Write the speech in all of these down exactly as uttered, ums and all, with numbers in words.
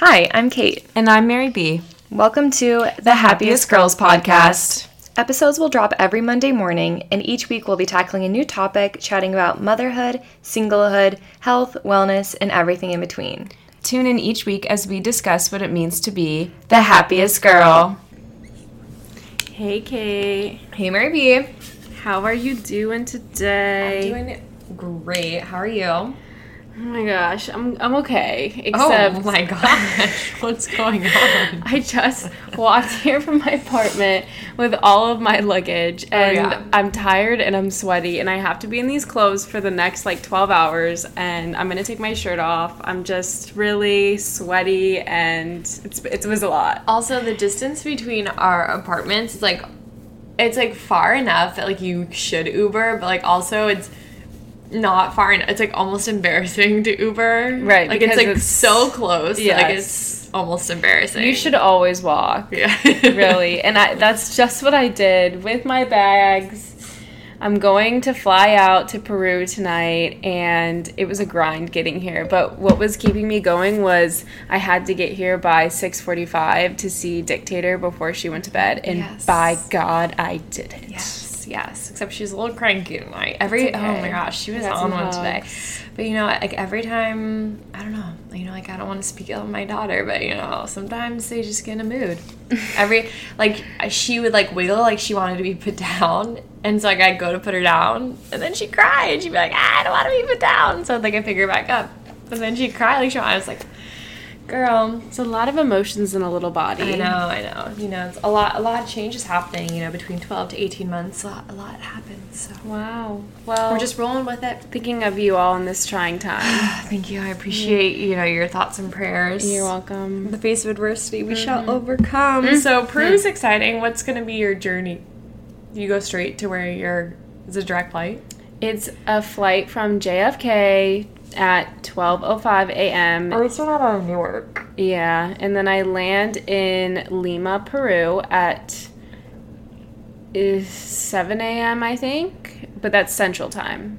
Hi, I'm Kate. And I'm Mary B. Welcome to the, the Happiest, Happiest Girls Podcast. Podcast. Episodes will drop every Monday morning, and each week we'll be tackling a new topic, chatting about motherhood, singlehood, health, wellness, and everything in between. Tune in each week as we discuss what it means to be the happiest girl. Hey, Kate. Hey, Mary B. How are you doing today? I'm doing great. How are you? Oh my gosh, I'm I'm okay. Except oh my gosh, what's going on? I just walked here from my apartment with all of my luggage, and oh, yeah. I'm tired and I'm sweaty, and I have to be in these clothes for the next like twelve hours, and I'm gonna take my shirt off. I'm just really sweaty, and it's it was a lot. Also, the distance between our apartments is like it's like far enough that like you should Uber, but like also it's. Not far enough. It's like almost embarrassing to Uber. Right. Like it's like it's, so close. Yeah. Like it's almost embarrassing. You should always walk. Yeah. Really. And I, that's just what I did with my bags. I'm going to fly out to Peru tonight, and it was a grind getting here. But what was keeping me going was I had to get here by six forty-five to see Dictator before she went to bed. And yes. By God, I did it. Yes. Yes, except she's a little cranky tonight. Every okay. Oh my gosh, she was That's on one today. But you know, like every time, I don't know, you know, like I don't want to speak ill of my daughter, but you know, sometimes they just get in a mood. Every like she would like wiggle like she wanted to be put down, and so like I'd go to put her down, and then she'd cry, and she'd be like, ah, I don't want to be put down. So like I pick her back up, and then she'd cry like she wanted. I was like, girl, it's a lot of emotions in a little body. I know, I know. You know, it's a lot, a lot of change is happening. You know, between twelve to eighteen months, a lot, a lot happens. So. Wow. Well, we're just rolling with it. Thinking of you all in this trying time. Thank you. I appreciate you know your thoughts and prayers. You're welcome. In the face of adversity, we mm-hmm. shall overcome. Mm-hmm. So Peru's mm-hmm. exciting. What's going to be your journey? You go straight to where you're. Is it a direct flight? It's a flight from J F K. At twelve oh five a.m. At least we're not out of Newark. Yeah, and then I land in Lima, Peru at seven a.m., I think, but that's Central Time.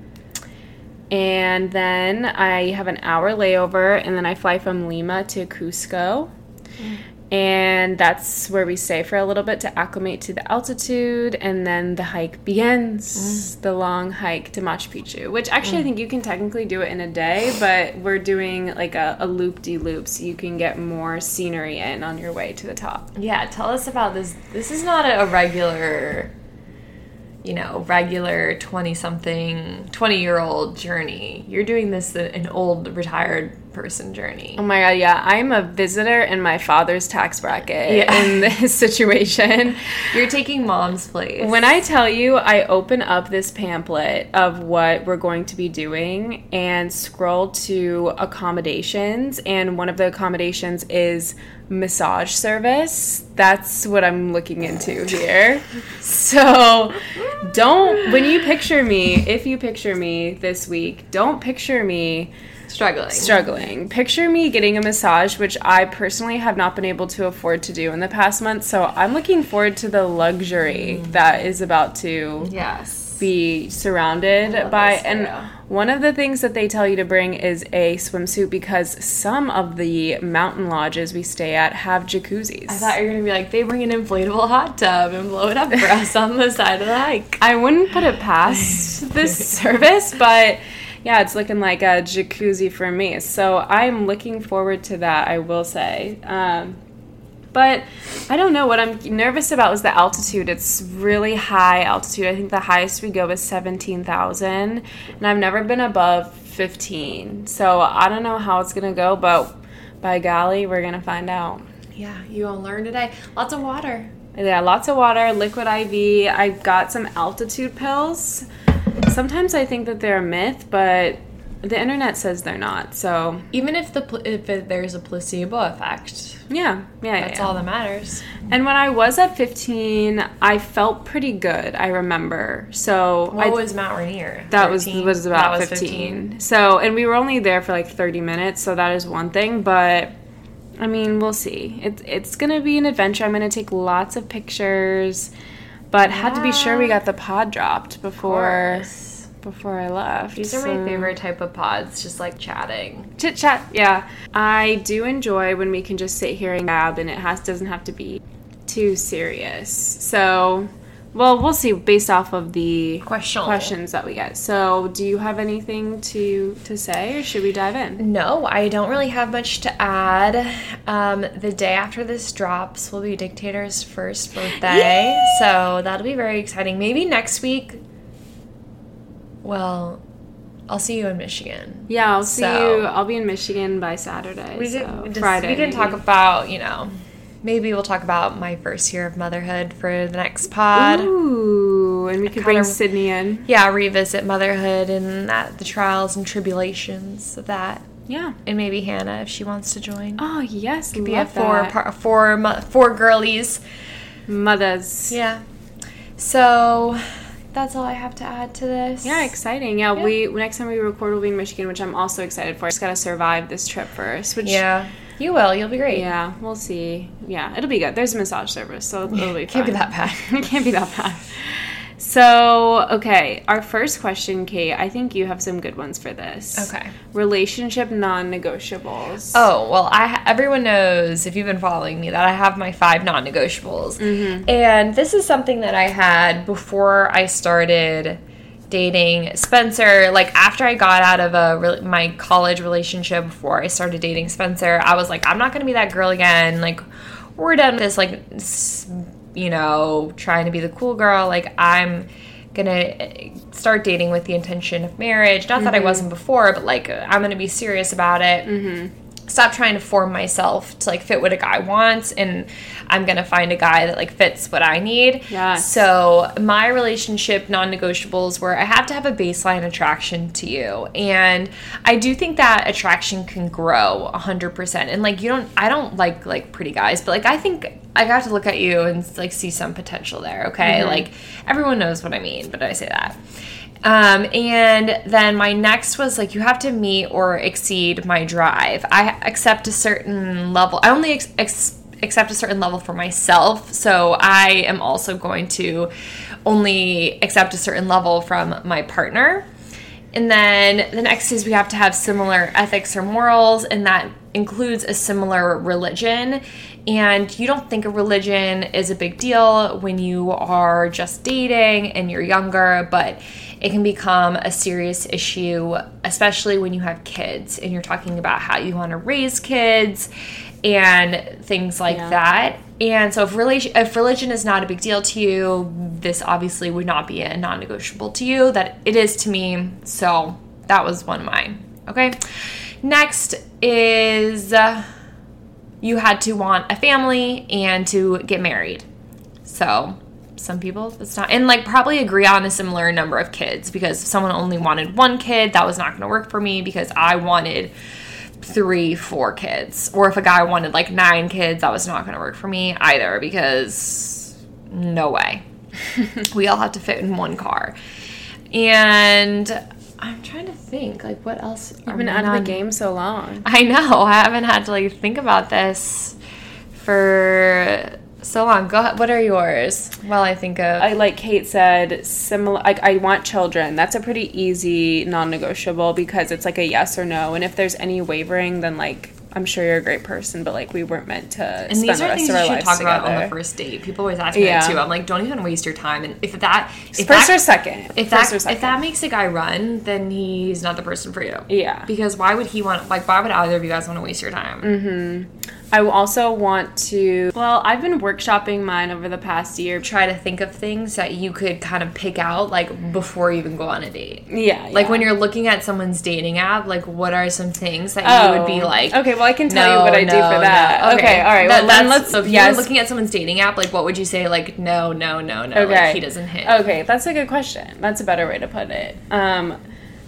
And then I have an hour layover, and then I fly from Lima to Cusco, mm. and that's where we stay for a little bit to acclimate to the altitude, and then the hike begins, mm. the long hike to Machu Picchu, which actually mm. I think you can technically do it in a day, but we're doing like a, a loop-de-loop so you can get more scenery in on your way to the top. Yeah, tell us about this. This is not a regular, you know, regular twenty-something, twenty-year-old journey. You're doing this an old, retired person journey. Oh my God, yeah. I'm a visitor in my father's tax bracket yeah. in this situation. You're taking mom's place. When I tell you, I open up this pamphlet of what we're going to be doing and scroll to accommodations, and one of the accommodations is massage service. That's what I'm looking into here. So don't, when you picture me, if you picture me this week, don't picture me Struggling. Struggling. Picture me getting a massage, which I personally have not been able to afford to do in the past month, so I'm looking forward to the luxury mm. that is about to yes. be surrounded by. And one of the things that they tell you to bring is a swimsuit, because some of the mountain lodges we stay at have jacuzzis. I thought you were going to be like, they bring an inflatable hot tub and blow it up for us on the side of the hike. I wouldn't put it past this service, but... yeah, it's looking like a jacuzzi for me. So I'm looking forward to that, I will say. Um, but I don't know. What I'm nervous about is the altitude. It's really high altitude. I think the highest we go is seventeen thousand. And I've never been above fifteen. So I don't know how it's going to go. But by golly, we're going to find out. Yeah, you will learn today. Lots of water. Yeah, lots of water, liquid I V. I've got some altitude pills. Sometimes I think that they're a myth, but the internet says they're not. So even if the if it, there's a placebo effect, yeah, yeah, that's yeah. all that matters. And when I was at fifteen, I felt pretty good. I remember. So what I, was Mount Rainier? That was was about that was fifteen. fifteen. So and we were only there for like thirty minutes. So that is one thing, but. I mean, we'll see. It's it's gonna be an adventure. I'm gonna take lots of pictures, but yeah. had to be sure we got the pod dropped before before I left. These are so. my favorite type of pods, just like chatting. Chit chat, yeah. I do enjoy when we can just sit here and gab, and it has doesn't have to be too serious. So, well, we'll see based off of the Question. questions that we get. So, do you have anything to, to say, or should we dive in? No, I don't really have much to add. Um, the day after this drops will be Dictator's first birthday, Yay! So that'll be very exciting. Maybe next week. Well, I'll see you in Michigan. Yeah, I'll see so. you. I'll be in Michigan by Saturday. We so can, just, Friday. We can maybe. talk about, you know, maybe we'll talk about my first year of motherhood for the next pod. Ooh, and we could bring Sydney in. Yeah, revisit motherhood and that, the trials and tribulations of that. Yeah. And maybe Hannah, if she wants to join. Oh, yes. Could be a four, par, four, four girlies. Mothers. Yeah. So that's all I have to add to this. Yeah, exciting. Yeah, yeah, we next time we record we'll be in Michigan, which I'm also excited for. I just gotta survive this trip first. Which yeah, you will. You'll be great. Yeah, we'll see. Yeah, it'll be good. There's a massage service, so it'll yeah, be fine. Can't be that bad. It can't be that bad. So, okay, our first question, Kate. I think you have some good ones for this. Okay. Relationship non-negotiables. Oh, well, I everyone knows, if you've been following me, that I have my five non-negotiables. Mm-hmm. And this is something that I had before I started dating Spencer. Like, after I got out of a my college relationship, before I started dating Spencer, I was like, I'm not going to be that girl again. Like, we're done with this, like, you know, trying to be the cool girl. Like, I'm gonna start dating with the intention of marriage. Not mm-hmm. that I wasn't before, but, like, I'm gonna be serious about it. Mm-hmm. Stop trying to form myself to, like, fit what a guy wants, and I'm gonna find a guy that, like, fits what I need. Yes. So my relationship non-negotiables were, I have to have a baseline attraction to you, and I do think that attraction can grow one hundred percent. And, like, you don't, I don't like, like, pretty guys, but, like, I think I got to look at you and, like, see some potential there, okay? Mm-hmm. Like, everyone knows what I mean, but I say that. Um, and then my next was, like, you have to meet or exceed my drive. I accept a certain level. I only ex- ex- accept a certain level for myself, so I am also going to only accept a certain level from my partner. And then the next is we have to have similar ethics or morals, and that includes a similar religion. And you don't think a religion is a big deal when you are just dating and you're younger, but it can become a serious issue, especially when you have kids and you're talking about how you want to raise kids and things like yeah. that. And so if religion, if religion is not a big deal to you, this obviously would not be a non-negotiable to you. That it is to me. So that was one of mine. Okay. Next is uh, you had to want a family and to get married. So some people, it's not, and, like, probably agree on a similar number of kids, because if someone only wanted one kid, that was not going to work for me, because I wanted three, four kids. Or if a guy wanted, like, nine kids, that was not going to work for me either, because no way. We all have to fit in one car. And I'm trying to think, like, what else? You've been out of the game so long. I know. I haven't had to, like, think about this for so long. Go ahead. What are yours? While I think of, I like Kate said, similar. Like, I want children. That's a pretty easy non-negotiable, because it's like a yes or no. And if there's any wavering, then, like, I'm sure you're a great person, but, like, we weren't meant to and spend the rest of our lives together. And these are things you should talk about on the first date. People always ask me yeah. that, too. I'm like, don't even waste your time. And if that... If first that, or second. If first that, or second. If that makes a guy run, then he's not the person for you. Yeah. Because why would he want... Like, why would either of you guys want to waste your time? Mm-hmm. I also want to... Well, I've been workshopping mine over the past year. Try to think of things that you could kind of pick out, like, before you even go on a date. Yeah, Like, yeah. when you're looking at someone's dating app, like, what are some things that oh. you would be like... Okay, well, I can tell no, you what I no, do for that. No. Okay. okay, all right. That, well, then let's... So if yes. you were looking at someone's dating app, like, what would you say? Like, no, no, no, no. Okay. Like, he doesn't hit. Okay, that's a good question. That's a better way to put it. Um...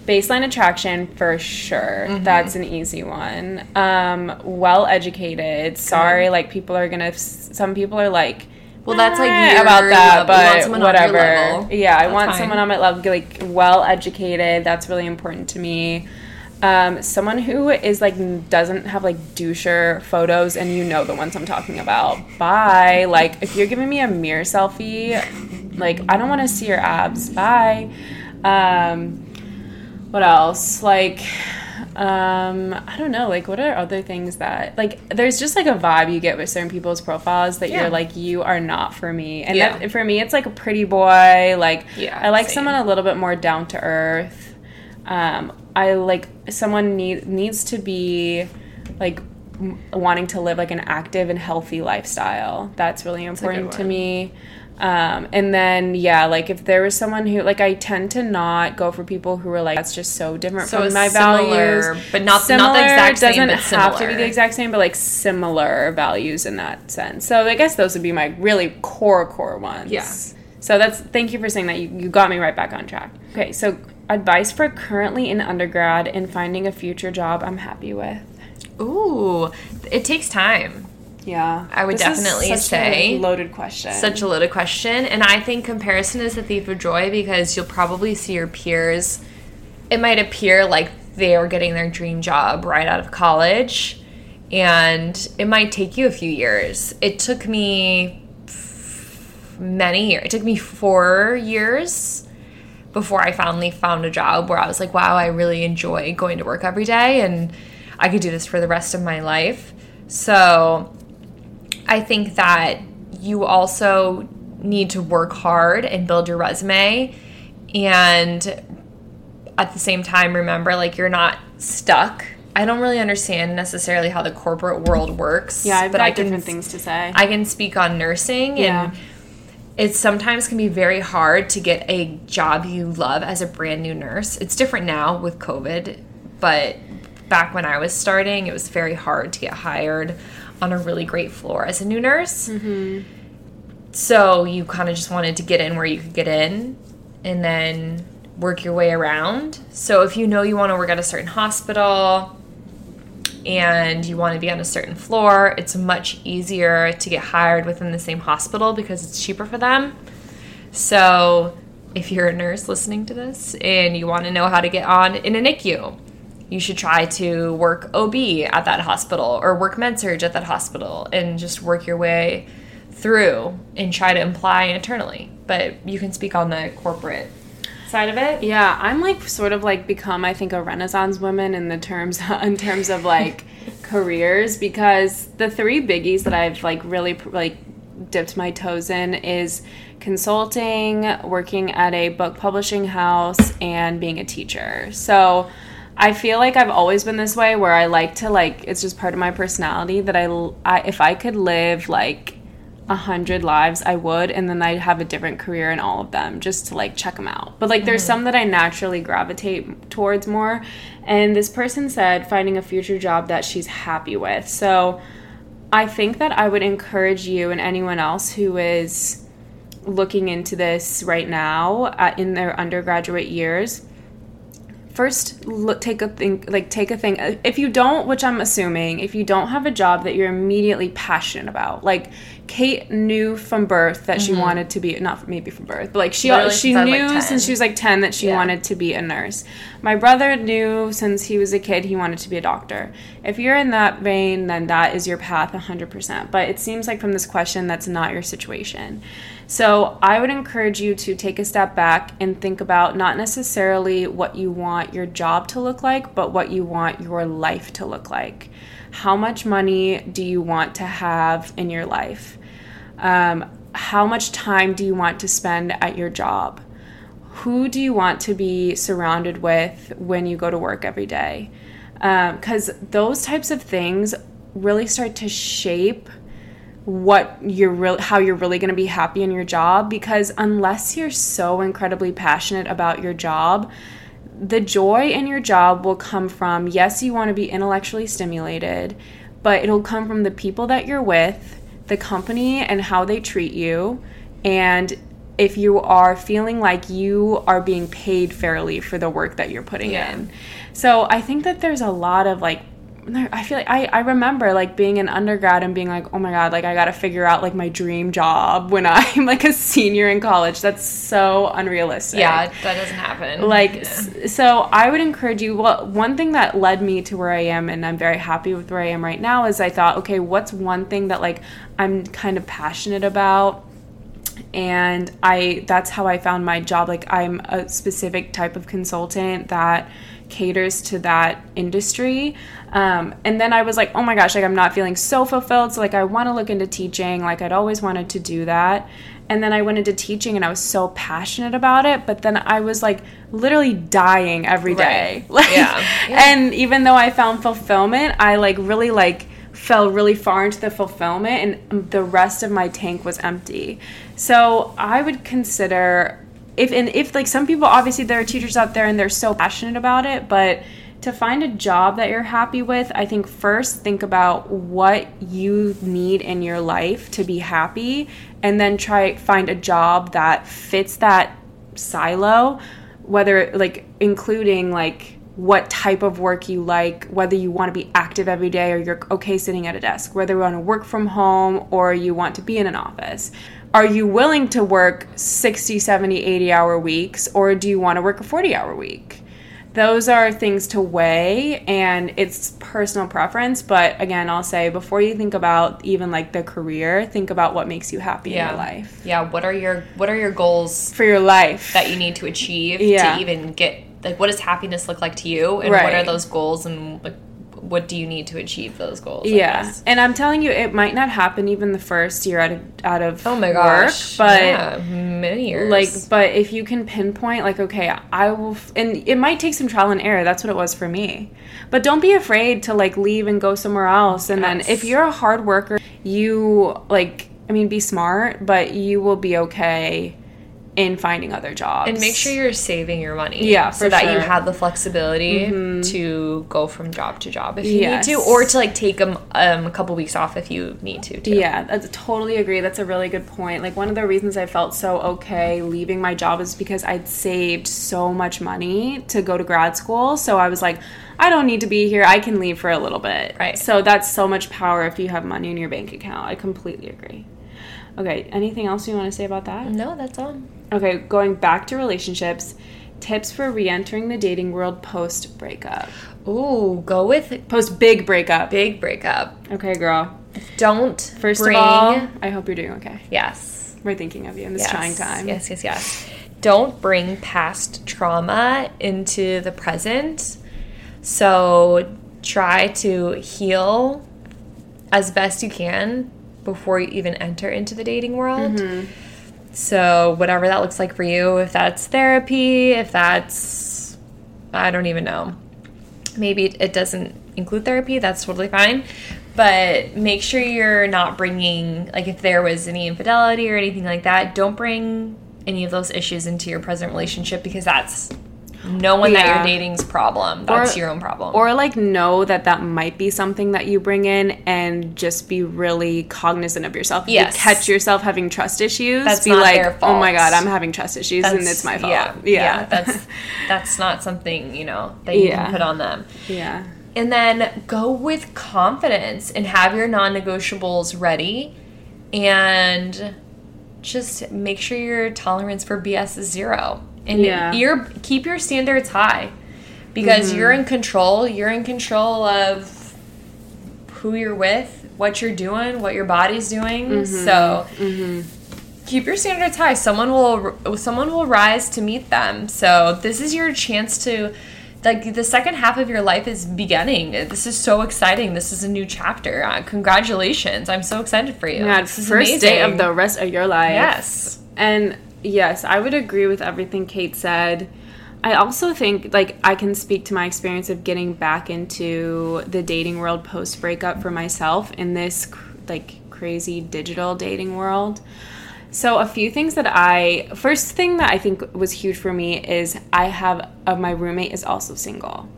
Baseline attraction, for sure. Mm-hmm. That's an easy one. Um, well-educated. Sorry, like, people are going to... Some people are like, well, that's, like, you about that, level. But whatever. Yeah, that's I want fine. someone on my level. Like, well-educated. That's really important to me. Um, someone who is, like, doesn't have, like, doucher photos, and you know the ones I'm talking about. Bye. Like, if you're giving me a mirror selfie, like, I don't want to see your abs. Bye. Um... What else? Like, um, I don't know. Like, what are other things that, like, there's just, like, a vibe you get with certain people's profiles that yeah. you're, like, you are not for me. And yeah. that, for me, it's, like, a pretty boy. Like, yeah, I like same. someone a little bit more down to earth. Um, I, like, someone need, needs to be, like, m- wanting to live, like, an active and healthy lifestyle. That's really important That's to me. Um, and then, yeah, like, if there was someone who, like, I tend to not go for people who are, like, that's just so different so from my similar, values. But not, similar, not the exact same, doesn't but have to be the exact same, but, like, similar values in that sense. So I guess those would be my really core, core ones. Yeah. So that's, thank you for saying that. You, you got me right back on track. Okay, so advice for currently in undergrad and finding a future job I'm happy with. Ooh, it takes time. Yeah. I would this definitely is such say. Such a loaded question. Such a loaded question. And I think comparison is the thief of joy because you'll probably see your peers. It might appear like they are getting their dream job right out of college. And it might take you a few years. It took me f- many years. It took me four years before I finally found a job where I was like, wow, I really enjoy going to work every day. And I could do this for the rest of my life. So I think that you also need to work hard and build your resume, and at the same time remember, like, you're not stuck. I don't really understand necessarily how the corporate world works. Yeah, I've but got I can, different things to say. I can speak on nursing, yeah. and it sometimes can be very hard to get a job you love as a brand new nurse. It's different now with COVID, but back when I was starting, it was very hard to get hired on a really great floor as a new nurse. Mm-hmm. So you kind of just wanted to get in where you could get in and then work your way around. So if you know you want to work at a certain hospital and you want to be on a certain floor, it's much easier to get hired within the same hospital because it's cheaper for them. So if you're a nurse listening to this and you want to know how to get on in a N I C U, you should try to work O B at that hospital or work med-surg at that hospital and just work your way through and try to apply internally. But you can speak on the corporate side of it. Yeah, I'm like sort of like become, I think, a Renaissance woman in the terms in terms of like careers, because the three biggies that I've like really like dipped my toes in is consulting, working at a book publishing house, and being a teacher. So I feel like I've always been this way where I like to, like, it's just part of my personality that I, I if I could live, like, a hundred lives, I would, and then I'd have a different career in all of them just to, like, check them out. But, like, there's mm-hmm. some that I naturally gravitate towards more. And this person said finding a future job that she's happy with. So I think that I would encourage you and anyone else who is looking into this right now uh, in their undergraduate years, first, look, take a thing, like take a thing. If you don't, which I'm assuming, if you don't have a job that you're immediately passionate about, like Kate knew from birth that mm-hmm. she wanted to be, not maybe from birth, but like she Literally she knew like since she was like ten that she yeah. wanted to be a nurse. My brother knew since he was a kid he wanted to be a doctor. If you're in that vein, then that is your path one hundred percent. But it seems like from this question, that's not your situation. So I would encourage you to take a step back and think about not necessarily what you want your job to look like, but what you want your life to look like. How much money do you want to have in your life? Um, how much time do you want to spend at your job? Who do you want to be surrounded with when you go to work every day? Um, 'cause those types of things really start to shape what you're really, how you're really going to be happy in your job, because unless you're so incredibly passionate about your job, the joy in your job will come from, yes, you want to be intellectually stimulated, but it'll come from the people that you're with, the company and how they treat you, and if you are feeling like you are being paid fairly for the work that you're putting yeah. in. So I think that there's a lot of like I feel like I, I remember like being an undergrad and being like, oh my God, like I got to figure out like my dream job when I'm like a senior in college. That's so unrealistic. Yeah, that doesn't happen. Like, yeah. so I would encourage you. Well, one thing that led me to where I am, and I'm very happy with where I am right now, is I thought, okay, what's one thing that like I'm kind of passionate about And I that's how I found my job. Like, I'm a specific type of consultant that caters to that industry. Um, and then I was like, oh my gosh, like, I'm not feeling so fulfilled. So, like, I want to look into teaching. Like, I'd always wanted to do that. And then I went into teaching and I was so passionate about it. But then I was like literally dying every day. Right. Like, yeah. Yeah. And even though I found fulfillment, I like really like fell really far into the fulfillment and the rest of my tank was empty. So I would consider if, and if like some people, obviously there are teachers out there and they're so passionate about it, but to find a job that you're happy with, I think first think about what you need in your life to be happy, and then try find a job that fits that silo, whether like including like what type of work you like, whether you want to be active every day or you're okay sitting at a desk, whether you want to work from home or you want to be in an office. Are you willing to work sixty, seventy, eighty-hour weeks, or do you want to work a forty-hour week? Those are things to weigh, and it's personal preference. But again, I'll say before you think about even like the career, think about what makes you happy yeah. in your life. Yeah. What are your What are your goals for your life that you need to achieve yeah. to even get? Like, what does happiness look like to you, and right. what are those goals, and like, what do you need to achieve those goals? Yeah, and I'm telling you, it might not happen even the first year out of out of oh my gosh, work, but yeah, many years. Like, but if you can pinpoint, like, okay, I will, f- and it might take some trial and error. That's what it was for me. But don't be afraid to like leave and go somewhere else. And yes. then if you're a hard worker, you like, I mean, be smart, but you will be okay in finding other jobs. And make sure you're saving your money. Yeah, so that sure. you have the flexibility mm-hmm. to go from job to job if you yes. need to, or to like take um, um, a couple weeks off if you need to, too. Yeah, I totally agree. That's a really good point. Like, one of the reasons I felt so okay leaving my job is because I'd saved so much money to go to grad school. So I was like, I don't need to be here. I can leave for a little bit. Right. So that's so much power if you have money in your bank account. I completely agree. Okay, anything else you want to say about that? No, that's all. Okay, going back to relationships, tips for re-entering the dating world post-breakup. Ooh, go with... Post-big breakup. Big breakup. Okay, girl. Don't First bring... of all, I hope you're doing okay. Yes. We're thinking of you in this yes. trying time. Yes, yes, yes. Don't bring past trauma into the present. So try to heal as best you can before you even enter into the dating world. Mm-hmm. So whatever that looks like for you, if that's therapy, if that's, I don't even know. Maybe it doesn't include therapy. That's totally fine. But make sure you're not bringing, like if there was any infidelity or anything like that, don't bring any of those issues into your present relationship, because that's no one yeah. that you're dating's problem. That's or, your own problem. Or like know that that might be something that you bring in, and just be really cognizant of yourself. Yes. If you catch yourself having trust issues, that's be not like, their fault. Oh my God, I'm having trust issues that's, and it's my fault. Yeah, yeah. yeah that's that's not something, you know, that you yeah. can put on them. Yeah. And then go with confidence and have your non-negotiables ready, and just make sure your tolerance for B S is zero. And yeah. you're, keep your standards high, because mm-hmm. you're in control. You're in control of who you're with, what you're doing, what your body's doing. Mm-hmm. So mm-hmm. keep your standards high. Someone will someone will rise to meet them. So this is your chance to, like, the second half of your life is beginning. This is so exciting. This is a new chapter. Uh, congratulations. I'm so excited for you. Yeah, this is first amazing. Day of the rest of your life. Yes. And... Yes, I would agree with everything Kate said. I also think, like, I can speak to my experience of getting back into the dating world post-breakup for myself in this, like, crazy digital dating world. So a few things that I... First thing that I think was huge for me is I have... Uh, my roommate is also single.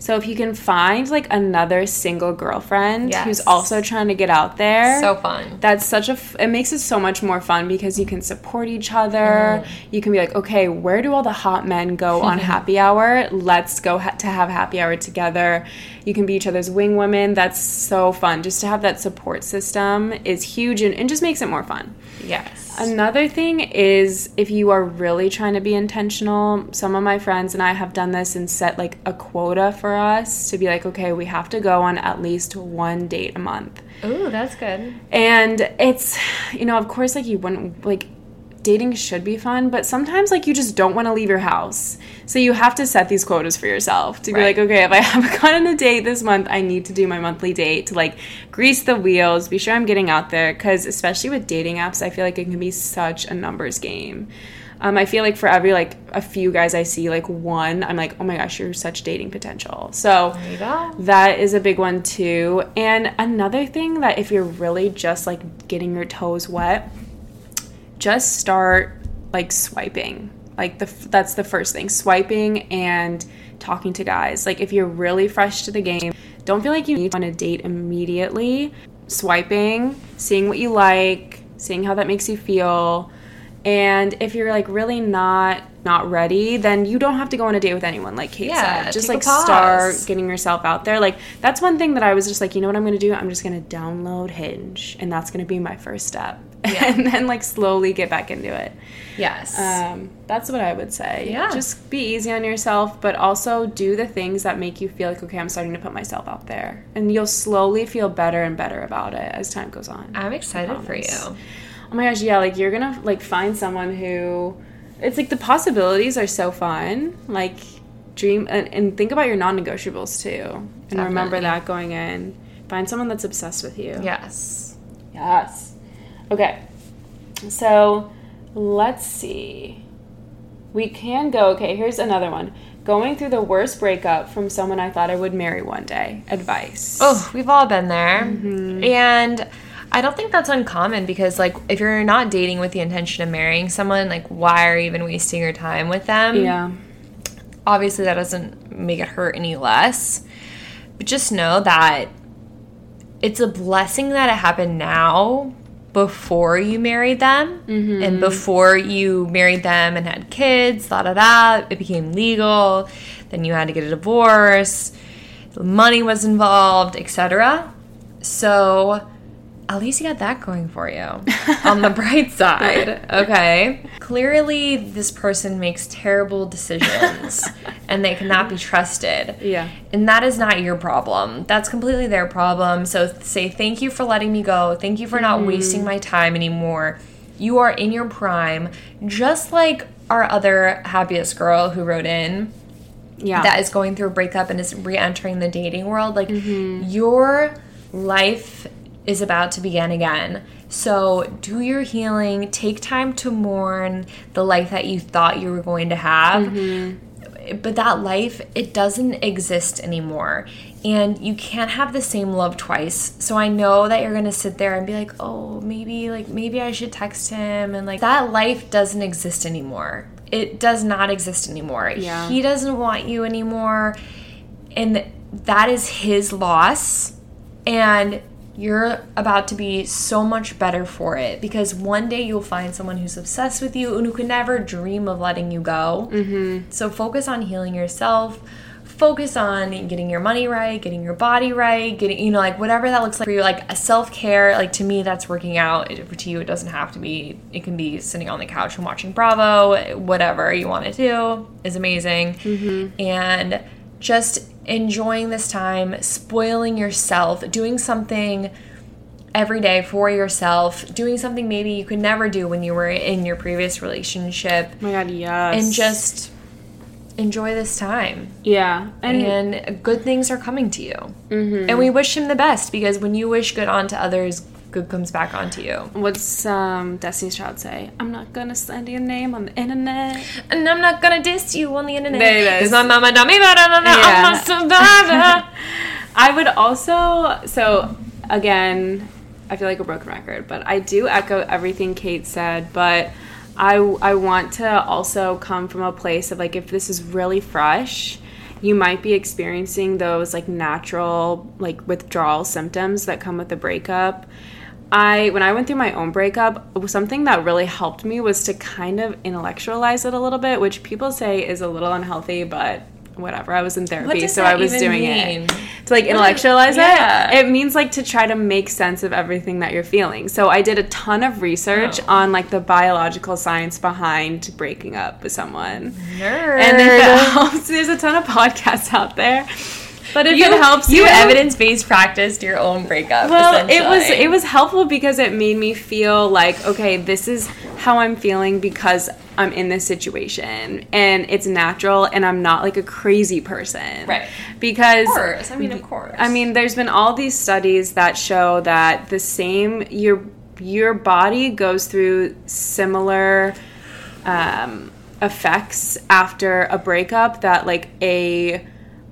So if you can find, like, another single girlfriend yes. who's also trying to get out there. So fun. That's such a... F- it makes it so much more fun, because you can support each other. Mm. You can be like, okay, where do all the hot men go on happy hour? Let's go ha- to have happy hour together. You can be each other's wing women. That's so fun. Just to have that support system is huge, and, and just makes it more fun. Yes. Another thing is, if you are really trying to be intentional, some of my friends and I have done this and set like a quota for us to be like, okay, we have to go on at least one date a month. Ooh, that's good. And it's, you know, of course, like you wouldn't, like, dating should be fun, but sometimes, like, you just don't want to leave your house. So you have to set these quotas for yourself to be right. like, okay, if I haven't gotten a date this month, I need to do my monthly date to, like, grease the wheels, be sure I'm getting out there. Because especially with dating apps, I feel like it can be such a numbers game. Um, I feel like for every, like, a few guys I see, like, one, I'm like, oh, my gosh, you're such dating potential. So that is a big one, too. And another thing that if you're really just, like, getting your toes wet, just start, like, swiping. Like, the f- that's the first thing. Swiping and talking to guys. Like, if you're really fresh to the game, don't feel like you need to go on a date immediately. Swiping, seeing what you like, seeing how that makes you feel. And if you're, like, really not not ready, then you don't have to go on a date with anyone, like Kate yeah, said. Just, like, start getting yourself out there. Like, that's one thing that I was just like, you know what I'm going to do? I'm just going to download Hinge, and that's going to be my first step. Yeah. And then, like, slowly get back into it. Yes. Um, that's what I would say. Yeah. Just be easy on yourself, but also do the things that make you feel like, okay, I'm starting to put myself out there. And you'll slowly feel better and better about it as time goes on. I'm excited for you. Oh my gosh, yeah, like, you're gonna, like, find someone who, it's, like, the possibilities are so fun, like, dream, and, and think about your non-negotiables, too, and Definitely. remember that going in, find someone that's obsessed with you. Yes. Yes. Okay, so, let's see, we can go, okay, here's another one, going through the worst breakup from someone I thought I would marry one day, advice. Oh, we've all been there, mm-hmm. and I don't think that's uncommon because, like, if you're not dating with the intention of marrying someone, like, why are you even wasting your time with them? Yeah. Obviously, that doesn't make it hurt any less. But just know that it's a blessing that it happened now before you married them. Mm-hmm. And before you married them and had kids, da-da-da, it became legal. Then you had to get a divorce. Money was involved, et cetera. So at least you got that going for you on the bright side, okay? Clearly, this person makes terrible decisions, and they cannot be trusted. Yeah. And that is not your problem. That's completely their problem. So say, thank you for letting me go. Thank you for not mm. wasting my time anymore. You are in your prime, just like our other happiest girl who wrote in yeah. that is going through a breakup and is re-entering the dating world. Like, mm-hmm. your life is about to begin again. So do your healing. Take time to mourn the life that you thought you were going to have. Mm-hmm. But that life, it doesn't exist anymore. And you can't have the same love twice. So I know that you're going to sit there and be like, oh, maybe, like, maybe I should text him. And, like, that life doesn't exist anymore. It does not exist anymore. Yeah. He doesn't want you anymore. And that is his loss. And you're about to be so much better for it because one day you'll find someone who's obsessed with you and who could never dream of letting you go. Mm-hmm. So focus on healing yourself. Focus on getting your money right, getting your body right, getting, you know, like, whatever that looks like for you. Like, a self-care, like, to me, that's working out. It, to you, it doesn't have to be. It can be sitting on the couch and watching Bravo. Whatever you want to do is amazing. Mm-hmm. And just enjoying this time, spoiling yourself, doing something every day for yourself, doing something maybe you could never do when you were in your previous relationship. Oh my God, yes. And just enjoy this time. Yeah. And, and good things are coming to you. Mm-hmm. And we wish him the best because when you wish good on to others, good comes back onto you. What's um, Destiny's Child say? I'm not gonna send your name on the internet. And I'm not gonna diss you on the internet. There it is. Because my mama told me that I'm a survivor. I would also, so again, I feel like a broken record, but I do echo everything Kate said, but I, I want to also come from a place of, like, if this is really fresh, you might be experiencing those, like, natural, like, withdrawal symptoms that come with a breakup. I, when I went through my own breakup, something that really helped me was to kind of intellectualize it a little bit, which people say is a little unhealthy, but whatever. I was in therapy, so I was doing mean? it. To, like, intellectualize yeah. it, it means, like, to try to make sense of everything that you're feeling. So I did a ton of research oh. on, like, the biological science behind breaking up with someone. Nerd. And if it helps, there's a ton of podcasts out there. But if you, it helps you, you evidence-based practiced your own breakup. Well, it was it was helpful because it made me feel like, okay, this is how I'm feeling because I'm in this situation and it's natural and I'm not like a crazy person. Right. Because. Of course. I mean, of course. I mean, there's been all these studies that show that the same, your, your body goes through similar um, effects after a breakup that like a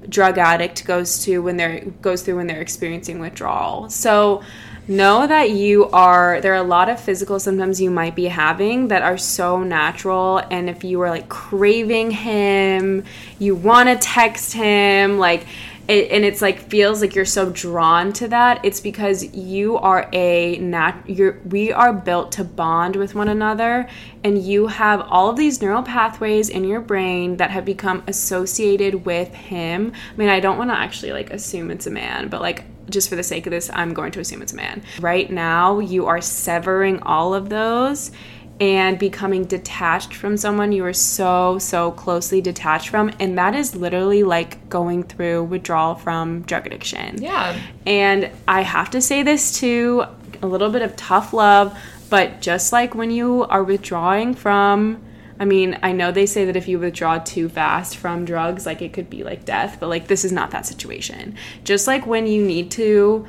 drug addict goes to when they're goes through when they're experiencing withdrawal. So know that you are there are a lot of physical symptoms you might be having that are so natural, and if you were like craving him, you want to text him, like it, and it's like feels like you're so drawn to that, it's because you are a nat you're we are built to bond with one another, and you have all of these neural pathways in your brain that have become associated with him. I mean, I don't want to actually like assume it's a man, but like just for the sake of this, I'm going to assume it's a man. Right now, you are severing all of those and becoming detached from someone you are so, so closely detached from. And that is literally like going through withdrawal from drug addiction. Yeah. And I have to say this too, a little bit of tough love, but just like when you are withdrawing from, I mean, I know they say that if you withdraw too fast from drugs, like, it could be, like, death. But, like, this is not that situation. Just like when you need to,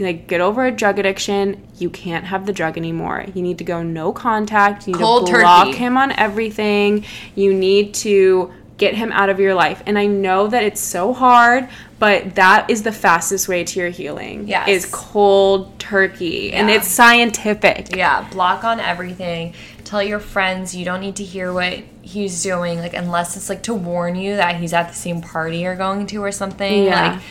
like, get over a drug addiction, you can't have the drug anymore. You need to go no contact. You need Cold to block turkey. Him on everything. You need to get him out of your life. And I know that it's so hard, but that is the fastest way to your healing. Yes. Is cold turkey. Yeah. And it's scientific. Yeah. Block on everything. Tell your friends you don't need to hear what he's doing, like, unless it's, like, to warn you that he's at the same party you're going to or something. Yeah. Like,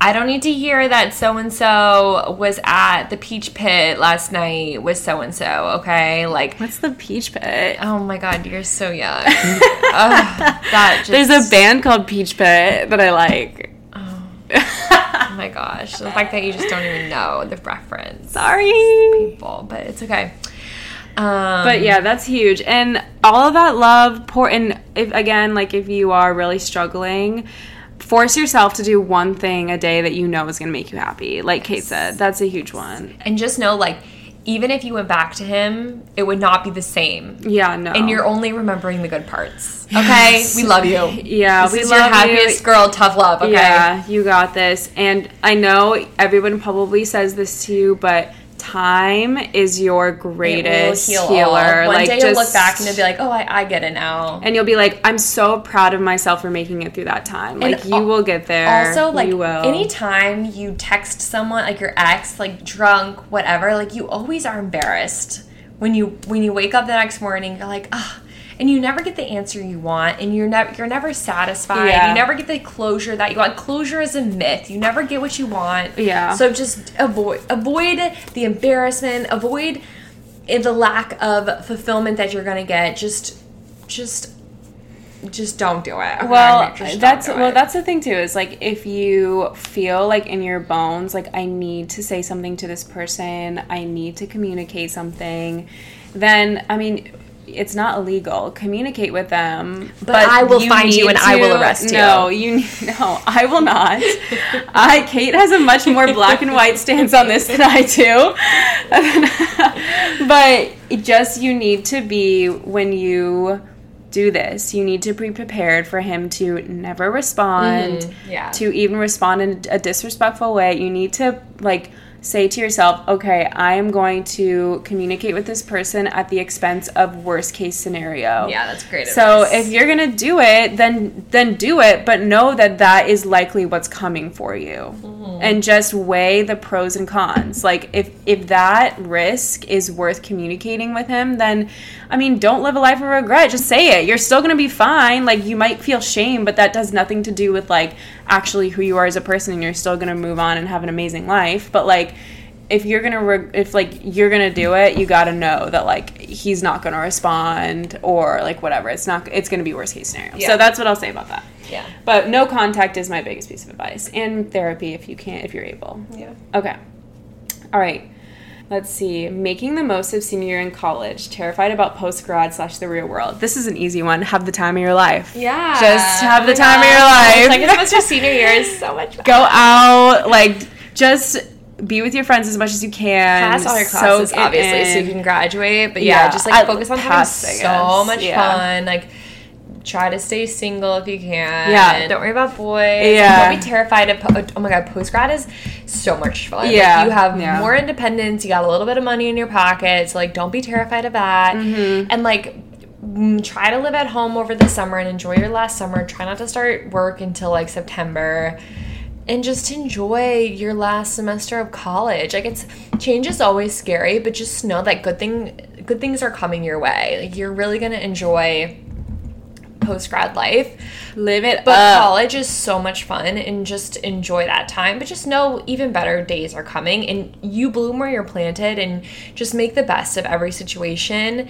I don't need to hear that so-and-so was at the Peach Pit last night with so-and-so, okay? Like, what's the Peach Pit? Oh, my God, you're so young. Ugh, that just... There's a band called Peach Pit that I like. Oh, oh my gosh. The fact that you just don't even know the reference. Sorry. People, but it's okay. Um, but yeah, that's huge. And all of that love, pour, and if, again, like if you are really struggling, force yourself to do one thing a day that you know is going to make you happy. Like Kate said, that's a huge one. And just know, like, even if you went back to him, it would not be the same. Yeah, no. And you're only remembering the good parts. Okay? Yes. We love you. Yeah, this we love you. This is your happiest girl. Tough love, okay? Yeah, you got this. And I know everyone probably says this to you, but... time is your greatest heal healer. All. One like, day you'll just, look back and you'll be like, oh, I, I get it now. And you'll be like, I'm so proud of myself for making it through that time. Like, and you al- will get there. Also, like, you will. Anytime you text someone, like your ex, like drunk, whatever, like you always are embarrassed. When you when you wake up the next morning, you're like, ah. Oh. And you never get the answer you want, and you're never you're never satisfied. Yeah. You never get the closure that you want. Closure is a myth. You never get what you want. Yeah. So just avoid avoid the embarrassment. Avoid the lack of fulfillment that you're gonna get. Just just just don't do it. Well, that's well that's the thing too. Is like if you feel like in your bones, like I need to say something to this person. I need to communicate something. Then I mean. It's not illegal. Communicate with them. But, but I will you find you and to, I will arrest you. No, you no, I will not. I Kate has a much more black and white stance on this than I do. But just you need to be when you do this, you need to be prepared for him to never respond, mm-hmm. yeah. to even respond in a disrespectful way. You need to like say to yourself, okay, I am going to communicate with this person at the expense of worst case scenario. Yeah, that's great advice. So if you're going to do it, then then do it, but know that that is likely what's coming for you. Mm-hmm. And just weigh the pros and cons. Like, if, if that risk is worth communicating with him, then, I mean, don't live a life of regret. Just say it. You're still going to be fine. Like, you might feel shame, but that does nothing to do with, like, actually who you are as a person, and you're still going to move on and have an amazing life. But, like, if you're going to, re- if, like, you're going to do it, you got to know that, like, he's not going to respond or, like, whatever. It's not, it's going to be worst case scenario. Yeah. So that's what I'll say about that. Yeah. But no contact is my biggest piece of advice. And therapy if you can, if you're able. Yeah. Okay. All right. Let's see. Making the most of senior year in college. Terrified about post-grad slash the real world. This is an easy one. Have the time of your life. Yeah. Just have oh the time God. of your life. Second semester senior year is so much fun. Go out. Like, just... be with your friends as much as you can. Pass all your classes, obviously, so you can graduate. But yeah, yeah just, like, I focus on having so much yeah. fun. Like, try to stay single if you can. Yeah. Don't worry about boys. Yeah. Don't be terrified of, po- oh, my God, post-grad is so much fun. Yeah. Like, you have yeah. more independence. You got a little bit of money in your pocket. So, like, don't be terrified of that. Mm-hmm. And, like, try to live at home over the summer and enjoy your last summer. Try not to start work until, like, September. And just enjoy your last semester of college. Like, it's change is always scary, but just know that good thing good things are coming your way. Like, you're really gonna enjoy post grad life. Live it but up. College is so much fun, and just enjoy that time. But just know even better days are coming, and you bloom where you're planted, and just make the best of every situation.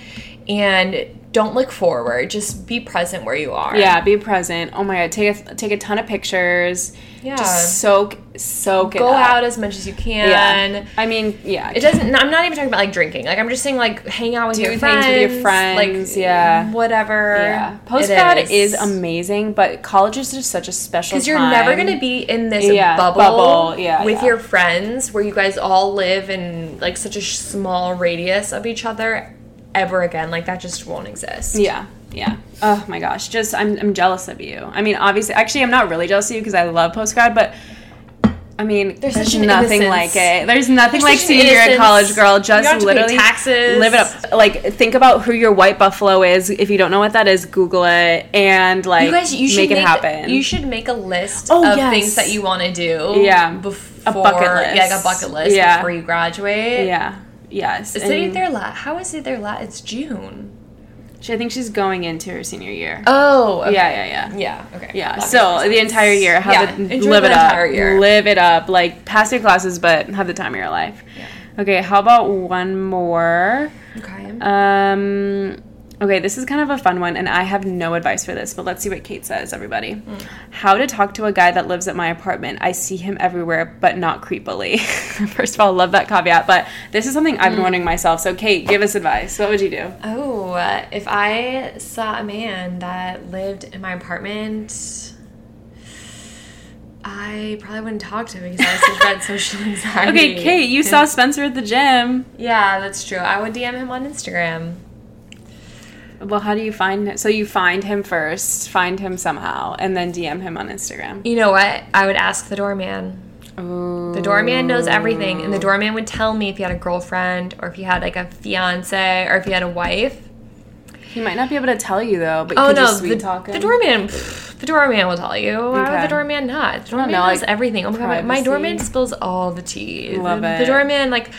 And don't look forward. Just be present where you are. Yeah, be present. Oh, my God. Take a, take a ton of pictures. Yeah. Just soak, soak Go it up. Go out as much as you can. Yeah. I mean, yeah. It doesn't... I'm not even talking about, like, drinking. Like, I'm just saying, like, hang out with Do your friends. Do things with your friends. Like, yeah. Whatever. Yeah. Post-grad is. is amazing, but college is just such a special time. Because you're never going to be in this yeah. bubble, bubble. Yeah, with yeah. your friends where you guys all live in, like, such a small radius of each other ever again. Like, that just won't exist. Yeah. Yeah. Oh, my gosh. Just, I'm I'm jealous of you. I mean, obviously, actually, I'm not really jealous of you because I love post-grad, but, I mean, there's, there's nothing like it. There's nothing there's like seeing you're a college girl. Just literally taxes. Live it up. Like, think about who your white buffalo is. If you don't know what that is, Google it and, like, you guys, you make it make, happen. You should make a list oh, of yes. things that you want to do. Yeah. Before, a bucket list. Yeah, like a bucket list yeah. before you graduate. Yeah. Yes. Is it their last? How is it their last? It's June. She, I think she's going into her senior year. Oh. Okay. Yeah, yeah, yeah. Yeah, okay. Yeah, that so the entire year, have yeah. it, live it up. Year. Live it up. Like, pass your classes, but have the time of your life. Yeah. Okay, how about one more? Okay. Um... Okay, this is kind of a fun one, and I have no advice for this, but let's see what Kate says, everybody. Mm. How to talk to a guy that lives at my apartment. I see him everywhere, but not creepily. First of all, love that caveat, but this is something I've been mm. wondering myself. So, Kate, give us advice. What would you do? Oh, uh, if I saw a man that lived in my apartment, I probably wouldn't talk to him because I would get social anxiety. Okay, Kate, you saw Spencer at the gym. Yeah, that's true. I would D M him on Instagram. Well, how do you find him? So you find him first, find him somehow, and then D M him on Instagram. You know what? I would ask the doorman. Ooh. The doorman knows everything, and the doorman would tell me if he had a girlfriend or if he had, like, a fiance or if he had a wife. He might not be able to tell you, though, but you oh, could no, just sweet talk him. The doorman, pff, the doorman will tell you. Why okay. would the doorman not? The doorman know, knows like, everything. Oh, my God. My doorman spills all the tea. Love the, it. The doorman, like...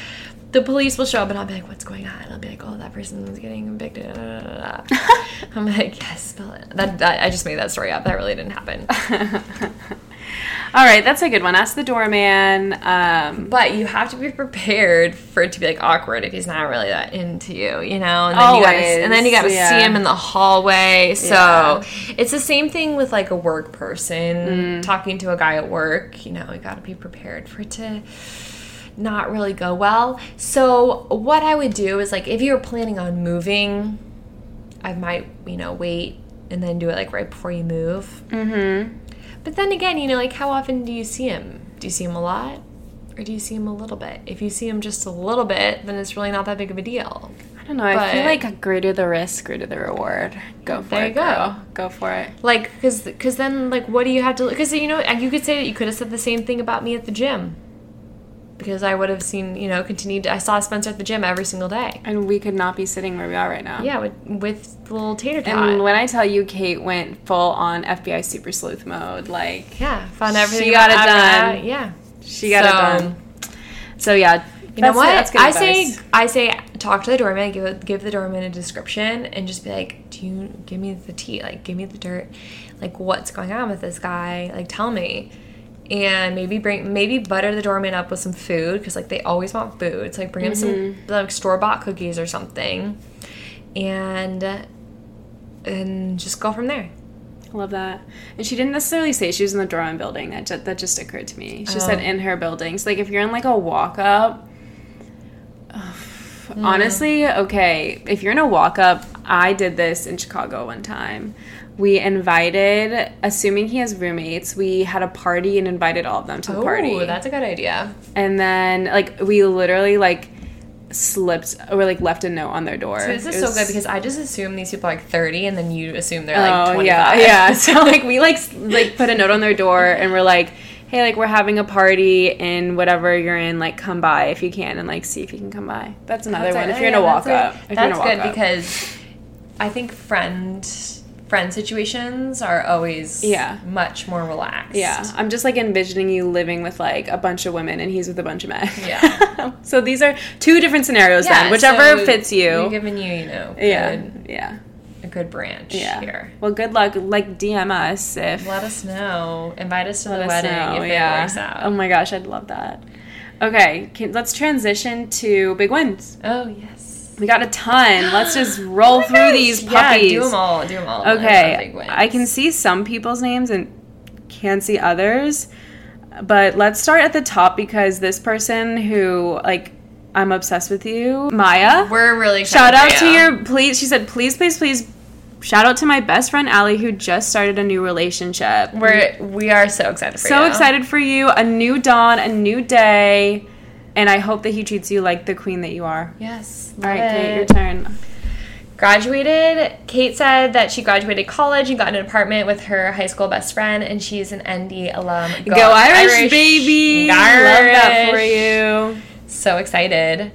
The police will show up, and I'll be like, what's going on? I'll be like, oh, that person's getting evicted. I'm like, yes, spell it. That, that I just made that story up. That really didn't happen. All right, that's a good one. Ask the doorman. Um, but you have to be prepared for it to be, like, awkward if he's not really that into you, you know? And then always. You gotta, and then you got to yeah. see him in the hallway. So yeah. It's the same thing with, like, a work person. Mm. Talking to a guy at work, you know, you got to be prepared for it to... not really go well. So what I would do is, like, if you're planning on moving, I might, you know, wait and then do it, like, right before you move. Mm-hmm. But then again, you know, like, how often do you see him? Do you see him a lot, or do you see him a little bit? If you see him just a little bit, then it's really not that big of a deal. I don't know. But I feel like greater the risk, greater the reward. Go for there it, There you girl. Go. Go for it. Like, because because then, like, what do you have to... Because, you know, you could say that you could have said the same thing about me at the gym. Because I would have seen, you know, continued... I saw Spencer at the gym every single day. And we could not be sitting where we are right now. Yeah, with, with the little tater tot. And when I tell you, Kate went full-on F B I super sleuth mode, like... Yeah, found everything. She got it done. That. Yeah. She got so, it done. So, yeah. You know what? That's good I advice. say, I say, talk to the doorman, give give the doorman a description, and just be like, do you... Give me the tea. Like, give me the dirt. Like, what's going on with this guy? Like, tell me. And maybe bring maybe butter the doorman up with some food, because, like, they always want food. So, like, bring mm-hmm. him some, like, store-bought cookies or something, and and just go from there. I love that. And she didn't necessarily say she was in the doorman building. That just, that just occurred to me. She oh. said in her building. So, like, if you're in, like, a walk-up, ugh, mm. honestly, okay, if you're in a walk-up, I did this in Chicago one time. We invited, assuming he has roommates, we had a party and invited all of them to the oh, party. Oh, that's a good idea. And then, like, we literally, like, slipped or, like, left a note on their door. So this is was, so good because I just assume these people are, like, thirty and then you assume they're, like, oh, twenty-five. Yeah, yeah. So, like, we, like, like, put a note on their door and we're, like, hey, like, we're having a party in whatever you're in, like, come by if you can and, like, see if you can come by. That's another that's one. Right. If you're going to walk up. That's, that's walk good up. Because I think friend... friend situations are always yeah. much more relaxed. Yeah. I'm just, like, envisioning you living with, like, a bunch of women and he's with a bunch of men. Yeah. So these are two different scenarios yeah, then, whichever so fits you. We're giving you, you know, yeah. Good, yeah. a good branch yeah. here. Well, good luck. Like, D M us if... Let us know. Invite us to the wedding know, if yeah. it works out. Oh, my gosh. I'd love that. Okay. Can, let's transition to big wins. Oh, yes. We got a ton. Let's just roll oh through gosh. These puppies. Yeah, do them all. Do them all. Okay. I can see some people's names and can't see others. But let's start at the top because this person who, like, I'm obsessed with you, Maya. We're really excited. Shout out to your, please, she said, please, please, please. Shout out to my best friend, Allie, who just started a new relationship. We're, we are so excited for you. So excited for you. A new dawn, a new day. And I hope that he treats you like the queen that you are. Yes. All right, Kate, your turn. Graduated. Kate said that she graduated college and got an apartment with her high school best friend, and she's an N D alum. Go, Go Irish, Irish, baby! Irish. Love that for you. So excited.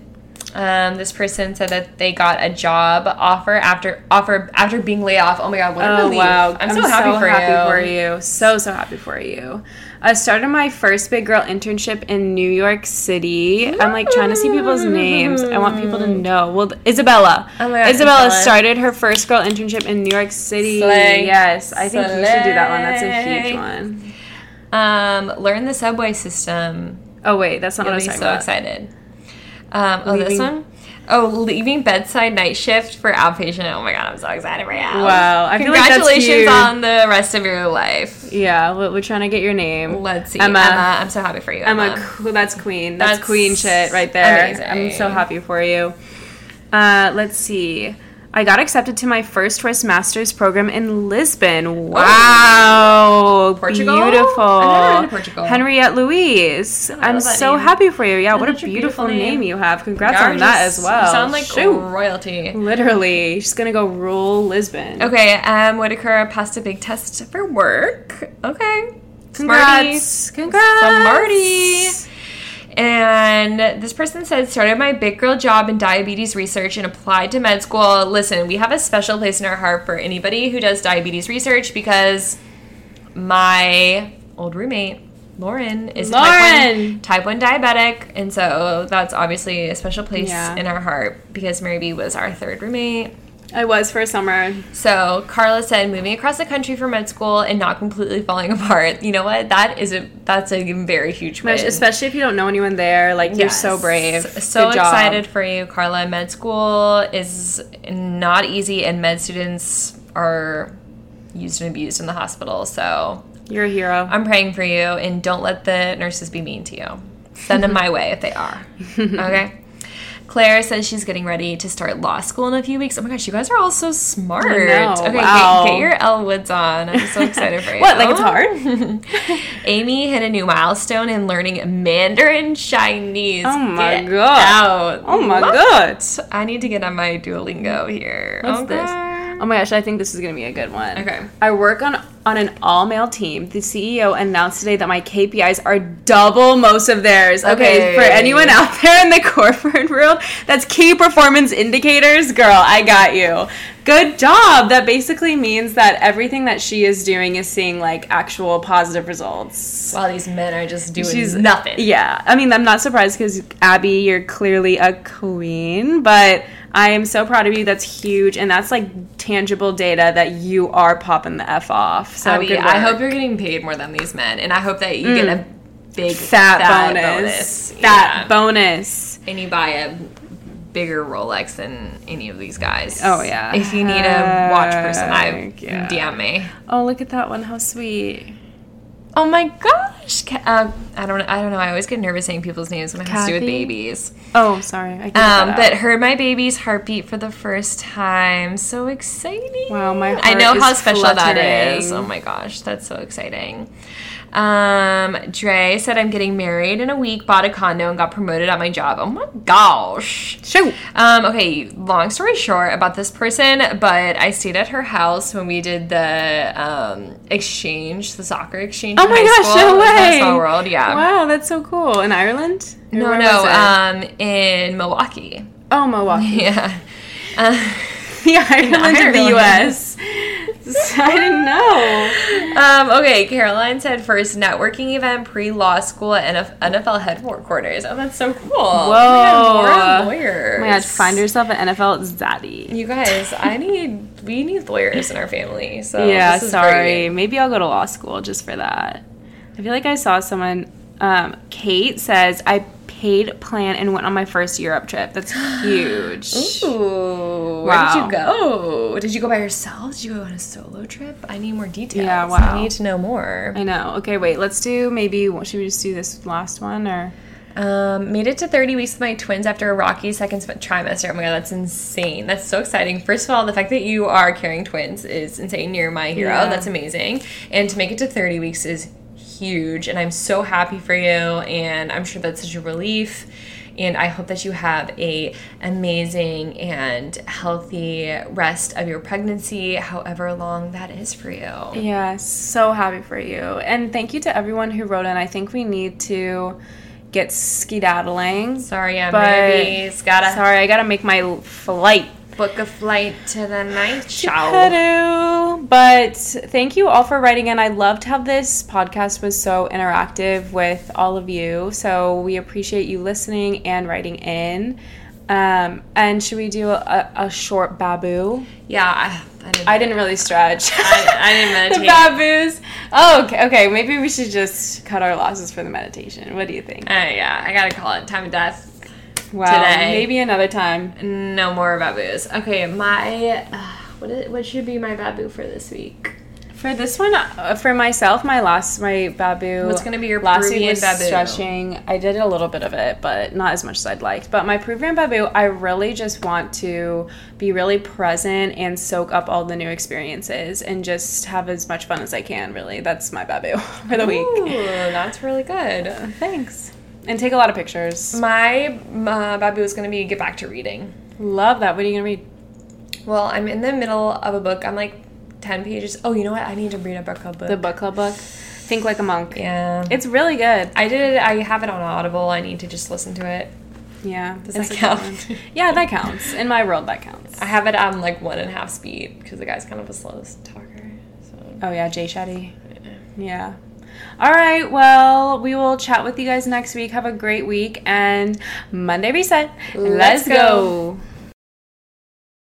Um, this person said that they got a job offer after offer after being laid off. Oh my God, what a oh, relief. Wow. I'm, I'm so, so happy, for, happy you. for you. So, so happy for you. I started my first big girl internship in New York City. I'm like trying to see people's names. I want people to know. Well, Isabella. Oh my God, Isabella, Isabella started her first girl internship in New York City. Slay. Yes, I think Slay. You should do that one. That's a huge one. Um, learn the subway system. Oh, wait, that's not It'll what I was talking so about. Excited. Um, oh, leaving. This one? Oh, leaving bedside night shift for outpatient. Oh, my God. I'm so excited for you. Wow. I Congratulations feel like that's on the rest of your life. Yeah. We're trying to get your name. Let's see. Emma. Emma I'm so happy for you, Emma. Emma. That's queen. That's, that's queen shit right there. Amazing. I'm so happy for you. Uh, let's see. I got accepted to my first Tourist Masters program in Lisbon. Wow. Oh, Portugal? Beautiful. I've never been to Portugal. Henriette Louise. Oh, I'm so name. Happy for you. Yeah, what a beautiful, beautiful name. name you have. Congrats yeah, on that as well. You sound like Shoot. royalty. Literally. She's going to go rule Lisbon. Okay. Um, Whitaker passed a big test for work. Okay. Congrats. Smarty. Congrats. Smarty. And this person said, started my big girl job in diabetes research and applied to med school. Listen, we have a special place in our heart for anybody who does diabetes research because my old roommate, Lauren, is Lauren. type one, type one diabetic. And so that's obviously a special place yeah. in our heart because Mary B was our third roommate. I was for a summer. So Carla said, moving across the country for med school and not completely falling apart. You know what? That is a that's a very huge win. Especially if you don't know anyone there. Like, yes. You're so brave. So excited for you, Carla. Med school is not easy, and med students are used and abused in the hospital. So you're a hero. I'm praying for you, and don't let the nurses be mean to you. Send them my way if they are. Okay? Claire says she's getting ready to start law school in a few weeks. Oh, my gosh. You guys are all so smart. Okay, wow. get, get your Elle Woods on. I'm so excited for you. What, like it's hard? Amy hit a new milestone in learning Mandarin Chinese. Oh, my get God. Out. Oh, my what? God. I need to get on my Duolingo here. What's okay. this? Oh, my gosh. I think this is going to be a good one. Okay. I work on on an all-male team. The C E O announced today that my K P Is are double most of theirs. Okay. okay. For anyone out there in the corporate world, that's key performance indicators. Girl, I got you. Good job. That basically means that everything that she is doing is seeing, like, actual positive results. While wow, these men are just doing She's, nothing. Yeah. I mean, I'm not surprised because, Abby, you're clearly a queen, but I am so proud of you. That's huge, and that's, like, tangible data that you are popping the F off. So Abby, I hope you're getting paid more than these men, and I hope that you mm. get a big, fat, fat bonus. bonus. Fat yeah. bonus. And you buy a bigger Rolex than any of these guys. Oh, yeah. If you need a watch person, I yeah. D M me. Oh, look at that one. How sweet. Oh, my God. Um, I don't. I don't know. I always get nervous saying people's names when it has Kathy? to do with babies. Oh, sorry. I can't um, but heard my baby's heartbeat for the first time. So exciting! Wow, my heart I know is how special fluttering. that is. Oh my gosh, that's so exciting. Um, Dre said, I'm getting married in a week, bought a condo, and got promoted at my job. Oh my gosh. Shoot. Um, okay, long story short about this person, but I stayed at her house when we did the um, exchange, the soccer exchange. Oh my gosh, no way. Small world, yeah. Wow, that's so cool. In Ireland? Or no, no, um, in Milwaukee. Oh, Milwaukee. Yeah. Uh, yeah, Ireland in the U S I didn't know. Um, okay, Caroline said first networking event pre-law school at N F L headquarters. Oh, that's so cool. Whoa. Oh, more lawyers. Oh, my gosh. Find yourself an N F L zaddy. You guys, I need, we need lawyers in our family. So yeah, this is sorry. Great. Maybe I'll go to law school just for that. I feel like I saw someone, um, Kate says, I paid, planned, and went on my first Europe trip. That's huge. Ooh. Wow. Where did you go? Did you go by yourself? Did you go on a solo trip? I need more details. Yeah, wow. I need to know more. I know. Okay, wait. Let's do maybe, should we just do this last one or? Um, made it to thirty weeks with my twins after a rocky second trimester. Oh my god, that's insane. That's so exciting. First of all, the fact that you are carrying twins is insane. You're my hero. Yeah. That's amazing. And to make it to thirty weeks is huge, and I'm so happy for you, and I'm sure that's such a relief, and I hope that you have a amazing and healthy rest of your pregnancy, however long that is for you. Yeah, so happy for you, and thank you to everyone who wrote in. I think we need to get skedaddling. Sorry, I'm babies. Gotta. Sorry, I gotta make my flight. Book a flight to the night show. But thank you all for writing in. I loved how this podcast was so interactive with all of you. So we appreciate you listening and writing in. Um, and should we do a, a short babu? Yeah, I, I, didn't, I didn't really stretch. I, I didn't meditate. The babus. Oh, okay, okay. Maybe we should just cut our losses for the meditation. What do you think? Uh, yeah, I gotta call it time of death. Wow. Today. Maybe another time. No more babus. Okay, my uh, what is, what should be my babu for this week? For this one, uh, for myself, my last my babu. What's gonna be your last Peruvian week was babu? Stretching. I did a little bit of it, but not as much as I'd liked. But my Peruvian babu, I really just want to be really present and soak up all the new experiences and just have as much fun as I can. Really, that's my babu for the Ooh, week. Ooh, that's really good. Uh, thanks. And take a lot of pictures. My uh, babu is going to be get back to reading. Love that. What are you going to read? Well, I'm in the middle of a book. I'm like ten pages. Oh, you know what? I need to read a book club book. The book club book? Think Like a Monk. Yeah. It's really good. I did it. I have it on Audible. I need to just listen to it. Yeah. Does that count? Yeah, that counts. In my world, that counts. I have it on like one and a half speed because the guy's kind of a slow talker. So. Oh, yeah. Jay Shetty. Yeah. All right, well, we will chat with you guys next week. Have a great week, and Monday Reset. Let's go.